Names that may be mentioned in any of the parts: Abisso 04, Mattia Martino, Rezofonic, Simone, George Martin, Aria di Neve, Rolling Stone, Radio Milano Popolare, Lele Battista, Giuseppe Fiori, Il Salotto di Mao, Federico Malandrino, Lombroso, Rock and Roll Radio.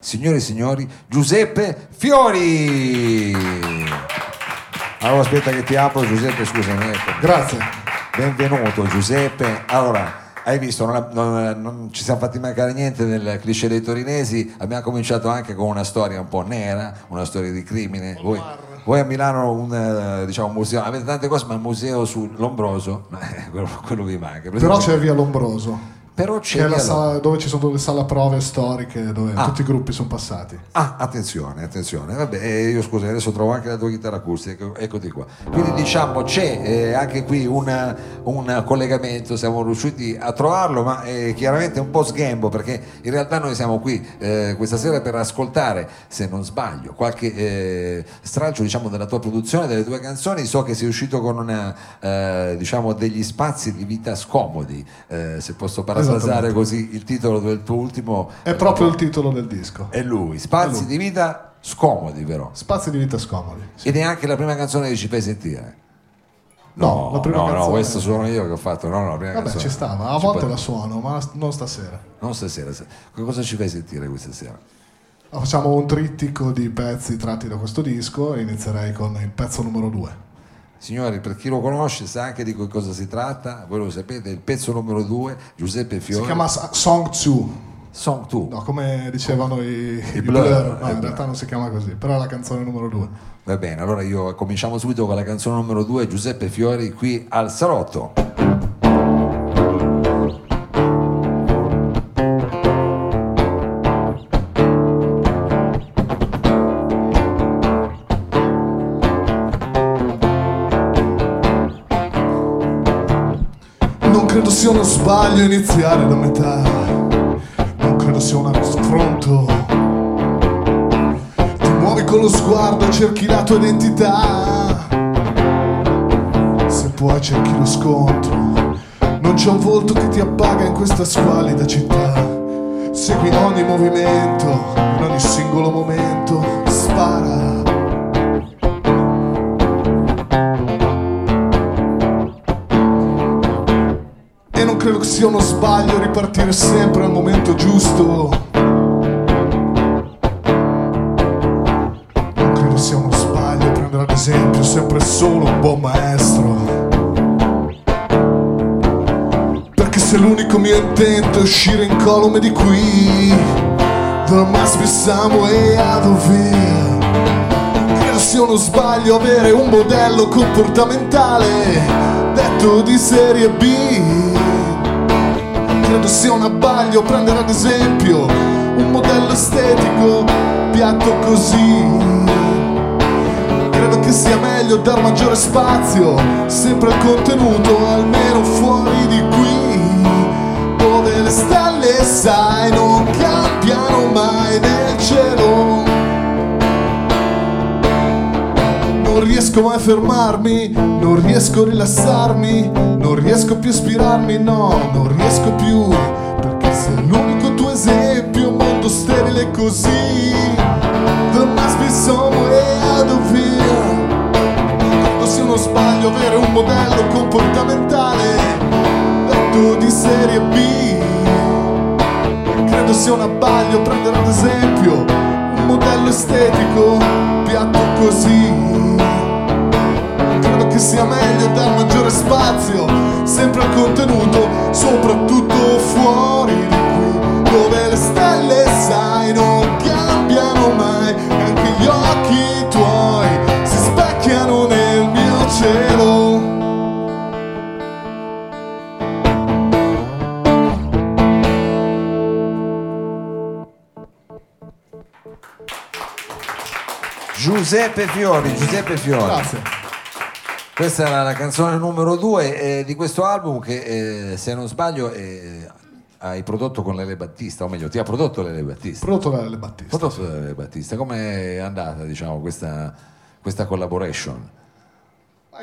Signore e signori, Giuseppe Fiori. Allora aspetta che ti apro, Giuseppe, scusami. Grazie. Benvenuto Giuseppe. Allora, hai visto, non ci siamo fatti mancare niente nel cliché dei torinesi. Abbiamo cominciato anche con una storia un po' nera, una storia di crimine. Voi a Milano un museo, avete tante cose, ma il museo su Lombroso, quello vi manca. Però c'è via Lombroso. Però c'è la sala dove ci sono le sala prove storiche dove tutti i gruppi sono passati. Attenzione. Vabbè, io scusa, adesso trovo anche la tua chitarra acustica, eccoti qua. Quindi c'è anche qui un collegamento, siamo riusciti a trovarlo, ma chiaramente un po' sghembo, perché in realtà noi siamo qui questa sera per ascoltare, se non sbaglio, qualche stralcio della tua produzione, delle tue canzoni. So che sei uscito con degli spazi di vita scomodi, se posso parlare. Così il titolo del tuo ultimo è proprio il titolo del disco, è lui, Spazi di vita scomodi, vero? Spazi di vita scomodi, sì. Ed è anche la prima canzone che ci fai sentire? No, la prima canzone. No, questo sono io che ho fatto. No, la prima canzone ci stava, a volte la suono, ma non stasera. Cosa ci fai sentire questa sera? Facciamo un trittico di pezzi tratti da questo disco e inizierei con il pezzo numero 2. Signori, per chi lo conosce sa anche di cosa si tratta, voi lo sapete, il pezzo numero 2, Giuseppe Fiori. Si chiama Song 2. No, come dicevano i Blur. No, in realtà non si chiama così, però è la canzone numero 2. Va bene, allora cominciamo subito con la canzone numero 2, Giuseppe Fiori, qui al Salotto. Non credo sia uno sbaglio iniziare da metà, non credo sia uno sfronto. Ti muovi con lo sguardo e cerchi la tua identità, se puoi cerchi lo scontro. Non c'è un volto che ti appaga in questa squalida città. Segui ogni movimento, in ogni singolo momento, spara. Credo che sia uno sbaglio ripartire sempre al momento giusto. Non credo sia uno sbaglio prendere ad esempio sempre solo un buon maestro, perché se l'unico mio intento è uscire incolume di qui, there must be some way out of it. Credo sia uno sbaglio avere un modello comportamentale detto di serie B. Credo sia un abbaglio prendere ad esempio un modello estetico piatto così. Credo che sia meglio dar maggiore spazio sempre al contenuto, almeno fuori di qui, dove le stelle sai non cambiano mai nel cielo. Non riesco mai a fermarmi, non riesco a rilassarmi, non riesco più a ispirarmi, no, non riesco più, perché sei l'unico tuo esempio, un mondo sterile così. There must be some way out of here. Credo sia uno sbaglio avere un modello comportamentale detto di serie B. Credo sia un abbaglio prendere ad esempio un modello estetico piatto così. Sia meglio dar maggiore spazio sempre al contenuto, soprattutto fuori di qui, dove le stelle sai non cambiano mai, anche gli occhi tuoi si specchiano nel mio cielo. Giuseppe Fiori. Grazie. Questa era la canzone numero 2 di questo album che, se non sbaglio, hai prodotto con Lele Battista, o meglio, ti ha prodotto Lele Battista. Come è andata, questa collaboration?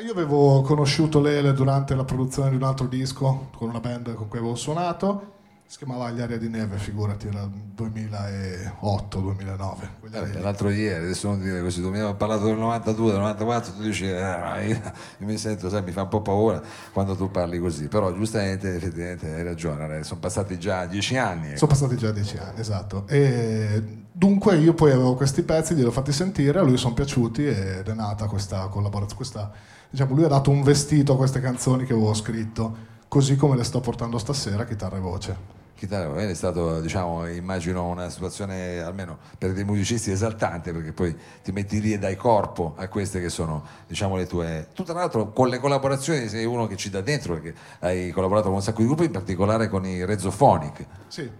Io avevo conosciuto Lele durante la produzione di un altro disco con una band con cui avevo suonato Si chiamava gli Aria di Neve, figurati, era 2008-2009. L'altro ieri, adesso non dire così, tu mi avevi parlato del 92, del 94, tu dici, io mi sento, sai, mi fa un po' paura quando tu parli così, però giustamente, effettivamente hai ragione, sono passati già 10 anni. Sono passati già 10 anni, esatto. E dunque io poi avevo questi pezzi, li ho fatti sentire, a lui sono piaciuti ed è nata questa collaborazione, questa, diciamo, lui ha dato un vestito a queste canzoni che avevo scritto, così come le sto portando stasera, chitarra e voce. Chitarra è stato, diciamo, immagino una situazione almeno per dei musicisti esaltante, perché poi ti metti lì e dai corpo a queste che sono, diciamo, le tue. Tu tra l'altro con le collaborazioni sei uno che ci dà dentro, perché hai collaborato con un sacco di gruppi, in particolare con i Rezofonic. Sì.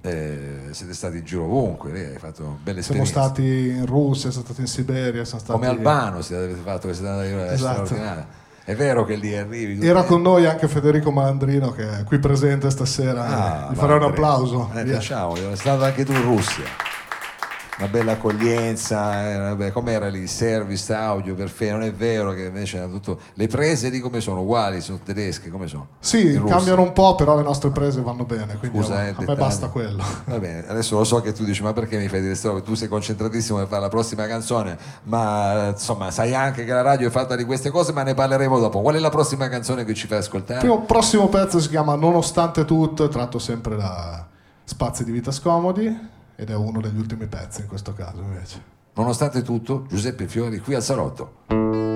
Siete stati in giro ovunque, hai fatto belle esperienze. Siamo stati in Russia, siamo stati in Siberia, siamo stati... come Albano, siete avete fatto questa andata straordinaria. È vero che lì arrivi. Era con noi anche Federico Malandrino, che è qui presente stasera. Gli farò un applauso. Facciamo, è stato anche tu in Russia. Una bella accoglienza. Com'era lì? Service audio perfetto. Non è vero che invece era tutto. Le prese lì come sono? Uguali? Sono tedesche? Come sono? Sì, cambiano un po', però le nostre prese vanno bene. Quindi scusa, a me basta quello. Va bene, adesso lo so che tu dici, ma perché mi fai dire questo? Tu sei concentratissimo per fare la prossima canzone, ma insomma sai anche che la radio è fatta di queste cose, ma ne parleremo dopo. Qual è la prossima canzone che ci fai ascoltare? Il prossimo pezzo si chiama Nonostante tutto, tratto sempre da Spazi di vita scomodi, ed è uno degli ultimi pezzi in questo caso invece. Nonostante tutto, Giuseppe Fiori qui al Salotto.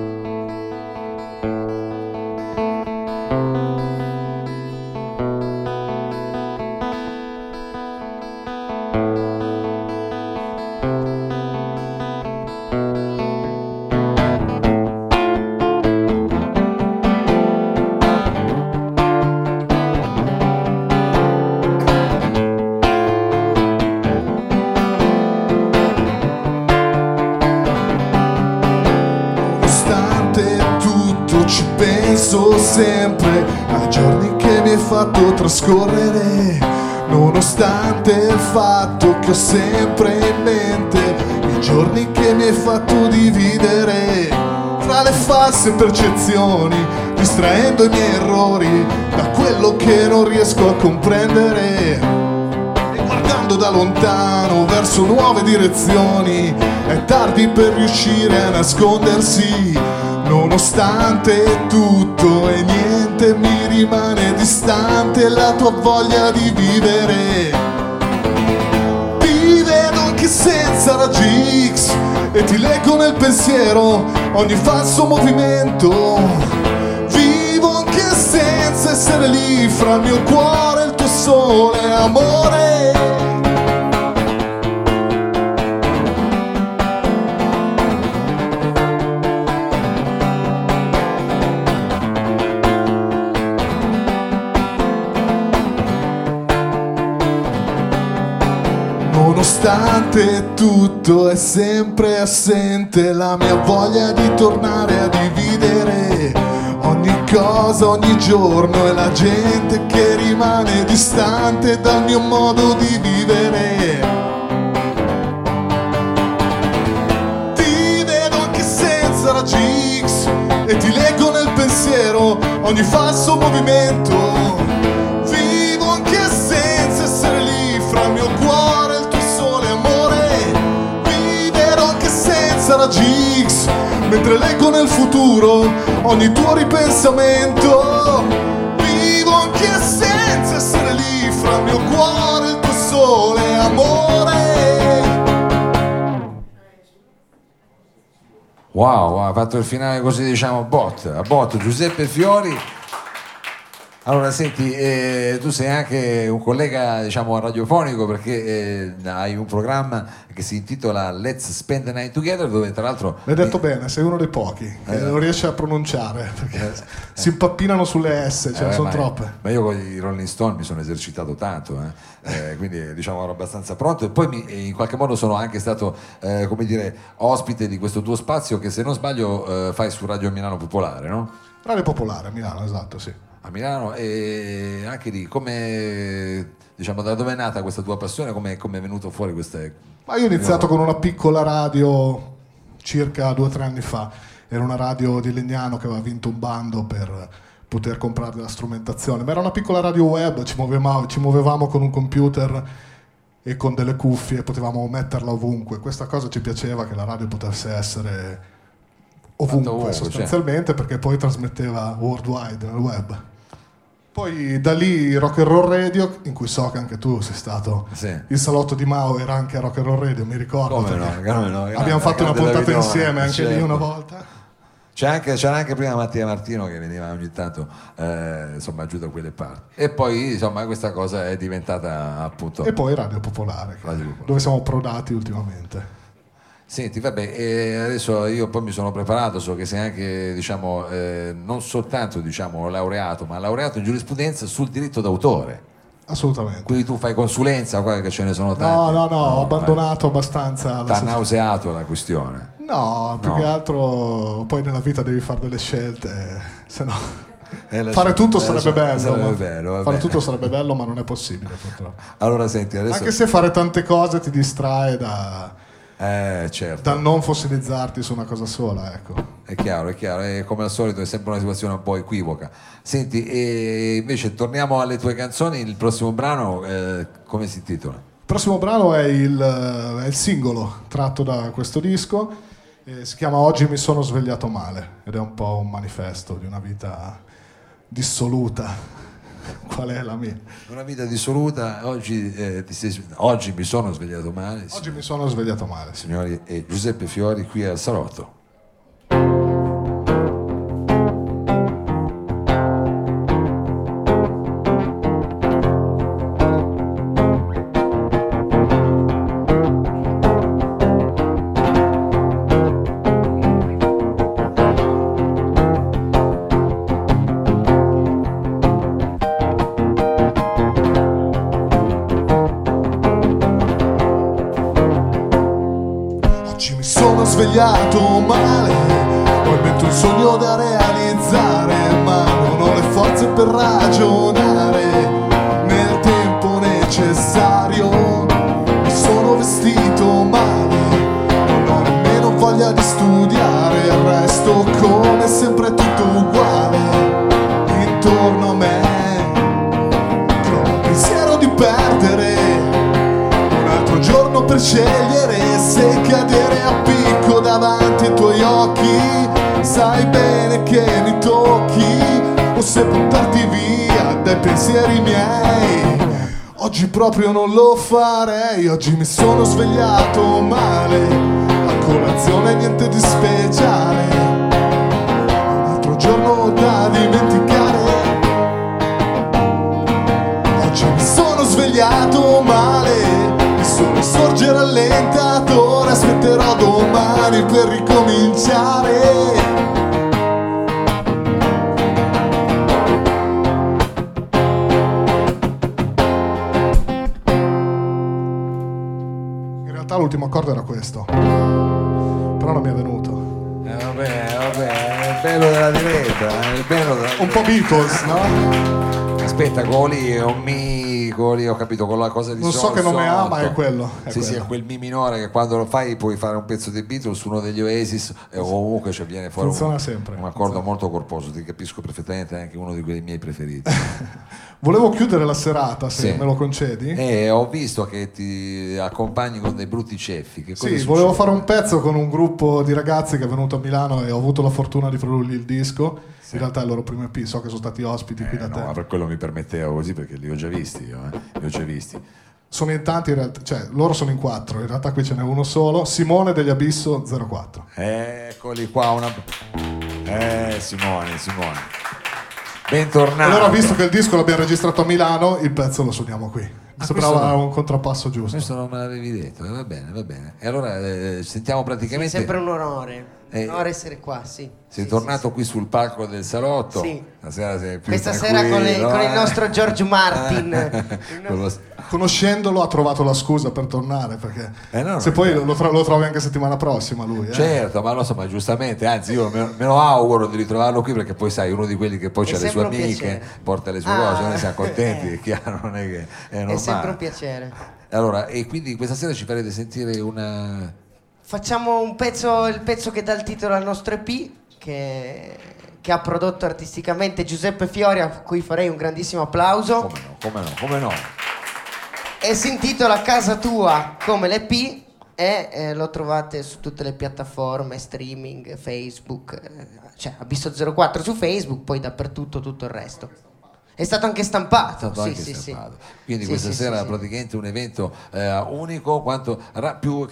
Scorrere, nonostante il fatto che ho sempre in mente i giorni che mi hai fatto dividere tra le false percezioni, distraendo i miei errori da quello che non riesco a comprendere e guardando da lontano verso nuove direzioni. È tardi per riuscire a nascondersi, nonostante tutto e niente mi rimane distante la tua voglia di vivere. Vivere anche senza la Gx e ti leggo nel pensiero ogni falso movimento. Vivo anche senza essere lì fra il mio cuore e il tuo sole, amore. Nonostante tutto è sempre assente la mia voglia di tornare a dividere ogni cosa, ogni giorno, e la gente che rimane distante dal mio modo di vivere. Ti vedo anche senza la Gx e ti leggo nel pensiero ogni falso movimento. Vivo anche senza essere lì fra il mio cuore, la Gx, mentre leggo nel futuro ogni tuo ripensamento. Vivo anche senza essere lì fra il mio cuore e il tuo sole, amore. Wow, ha fatto il finale così, diciamo, a botto Giuseppe Fiori. Allora senti, tu sei anche un collega, diciamo, radiofonico, perché hai un programma che si intitola Let's Spend the Night Together, dove tra l'altro... L'hai detto bene, sei uno dei pochi che non riesce a pronunciare, perché si impappinano sulle S, cioè sono troppe. Ma io con i Rolling Stone mi sono esercitato tanto, quindi diciamo ero abbastanza pronto, e poi in qualche modo sono anche stato, come dire, ospite di questo tuo spazio che, se non sbaglio, fai su Radio Milano Popolare, no? Radio Popolare, Milano, esatto, sì. A Milano. E anche lì, come, diciamo, da dove è nata questa tua passione, come è venuto fuori questa... Ma io ho iniziato con una piccola radio circa 2 o 3 anni fa, era una radio di Legnano che aveva vinto un bando per poter comprargli la strumentazione, ma era una piccola radio web, ci muovevamo con un computer e con delle cuffie, potevamo metterla ovunque. Questa cosa ci piaceva, che la radio potesse essere ovunque sostanzialmente, perché poi trasmetteva worldwide nel web. Poi da lì Rock and Roll Radio, in cui so che anche tu sei stato. Sì. Il Salotto di Mao era anche a Rock and Roll Radio, mi ricordo. Abbiamo fatto una puntata insieme anche lì una volta. C'era anche prima Mattia Martino, che veniva ogni tanto giù da quelle parti, e poi questa cosa è diventata appunto, e poi Radio Popolare, dove siamo prodati ultimamente. Senti, vabbè, e adesso io poi mi sono preparato, so che sei anche non soltanto laureato, ma laureato in giurisprudenza sul diritto d'autore. Assolutamente. Quindi tu fai consulenza, che ce ne sono tante. No, ho abbandonato abbastanza. T'ha nauseato la questione? No, più che altro poi nella vita devi fare delle scelte, se no fare tutto sarebbe bello, ma non è possibile purtroppo. Allora senti, adesso... anche se fare tante cose ti distrae da non fossilizzarti su una cosa sola, ecco. È chiaro, e come al solito è sempre una situazione un po' equivoca. Senti, e invece torniamo alle tue canzoni. Il prossimo brano come si intitola? Il prossimo brano è il singolo tratto da questo disco, si chiama Oggi mi sono svegliato male, ed è un po' un manifesto di una vita dissoluta. Qual è la mia? Una vita dissoluta. Oggi mi sono svegliato male. Oggi mi sono svegliato male. Signori, e Giuseppe Fiori qui al Salotto. Svegliato male, poi metto un sogno da realizzare, ma non ho le forze per ragionare nel tempo necessario. Mi sono vestito male, non ho nemmeno voglia di studiare, il resto come sempre tutto uguale intorno a me. Trovo pensiero di perdere un altro giorno per scegliere se cadere a piedi davanti ai tuoi occhi, sai bene che mi tocchi, o se portarti via dai pensieri miei. Oggi proprio non lo farei. Oggi mi sono svegliato male, a colazione niente di speciale, un altro giorno da dimenticare. Oggi mi sono svegliato male, mi sono sorge rallentato, aspetterò domani per ricominciare. In realtà l'ultimo accordo era questo, però non mi è venuto. Vabbè, è bello della diretta, è bello della diretta. Un po' Beatles, no? Aspetta, ho capito, con la cosa di non so che nome ha, ma è quello. È quel mi minore che quando lo fai puoi fare un pezzo dei Beatles, uno degli Oasis, e ovunque viene fuori. Funziona sempre un accordo molto corposo, ti capisco perfettamente, è anche uno di quelli miei preferiti. Volevo chiudere la serata, se me lo concedi. Ho visto che ti accompagni con dei brutti ceffi. Che cosa volevo fare un pezzo con un gruppo di ragazzi che è venuto a Milano e ho avuto la fortuna di produrgli il disco. Sì. In realtà è il loro primo EP, so che sono stati ospiti qui da te. No, per quello mi permettevo così, perché li ho già visti Sono in tanti in realtà, loro sono in 4, in realtà qui ce n'è uno solo, Simone degli Abisso 04. Eccoli qua, Simone. Bentornato. Allora, visto che il disco l'abbiamo registrato a Milano, il pezzo lo suoniamo qui. Mi sembrava un contrappasso giusto. Questo non me l'avevi detto, va bene. E allora sentiamo praticamente... Sì, è sempre un onore. Essere qua, sì. Sei tornato qui sul palco del Salotto. Sì. Questa sera con il nostro George Martin. Conoscendolo ha trovato la scusa per tornare, perché lo trovi anche settimana prossima lui. Certo, ma giustamente, anzi io me lo auguro di ritrovarlo qui, perché poi sai, uno di quelli che poi ha le sue amiche, porta le sue cose, noi siamo contenti, è chiaro, non è che è normale. È sempre un piacere. Allora, e quindi questa sera ci farete sentire Facciamo il pezzo che dà il titolo al nostro EP, che ha prodotto artisticamente Giuseppe Fiori, a cui farei un grandissimo applauso. Come no, come no, come no. E si intitola Casa Tua come l'EP e lo trovate su tutte le piattaforme, streaming, Facebook, cioè Abisso 04 su Facebook, poi dappertutto tutto il resto. È stato anche stampato, sì. Quindi sì, questa sera praticamente un evento unico, quanto più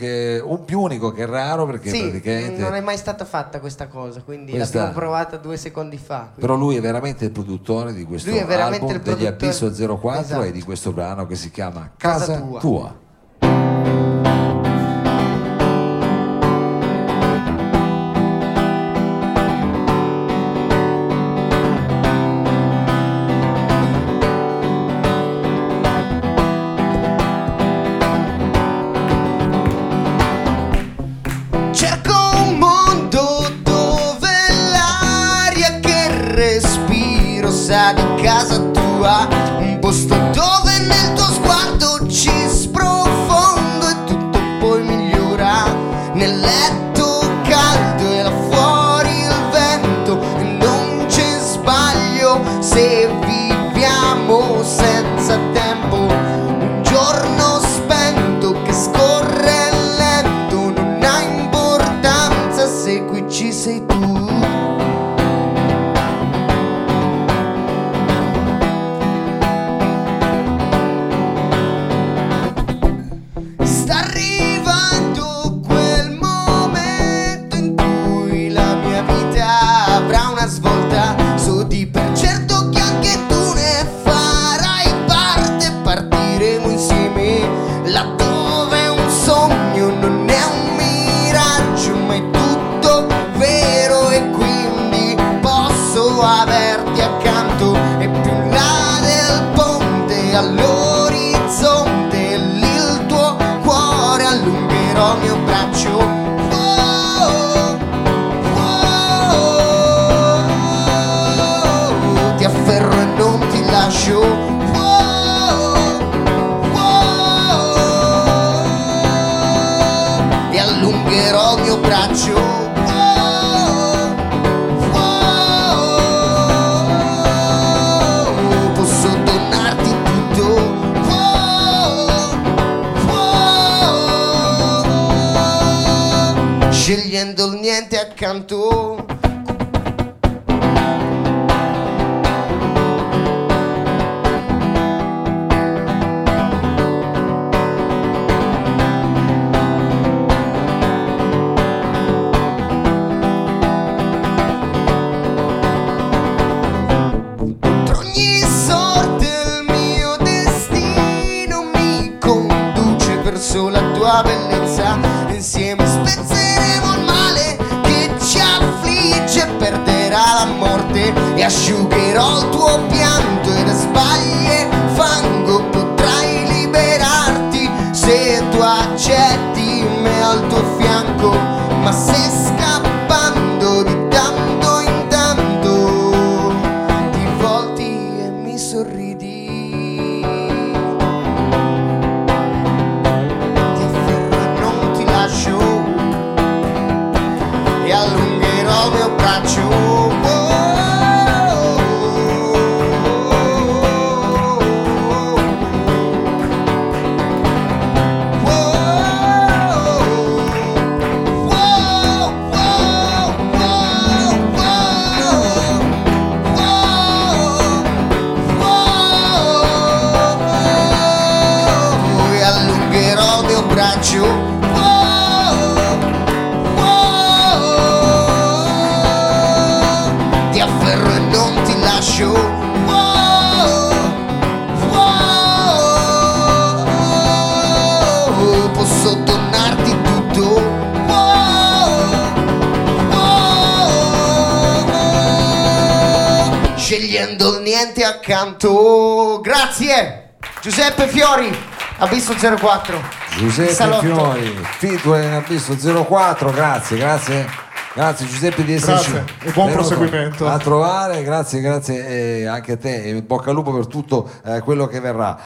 unico che raro, perché sì, praticamente non è mai stata fatta questa cosa, quindi l'abbiamo provata 2 secondi fa. Quindi. Però lui è veramente il produttore di questo album degli Abisso 04, esatto, e di questo brano che si chiama Casa Tua. Accanto asciugherò il tuo pianto e da sbaglie fango potrai liberarti se tu accetti me al tuo fianco, ma se scappando di tanto in tanto ti volti e mi sorridi, ti afferro e non ti lascio e allungherò il mio braccio. Scegliendo niente accanto. Grazie Giuseppe Fiori, Abisso 04. Giuseppe Salotto. Fiori, Tito in Abisso 04, grazie Giuseppe di esserci. Grazie e buon proseguimento. A trovare, grazie anche a te e bocca al lupo per tutto quello che verrà.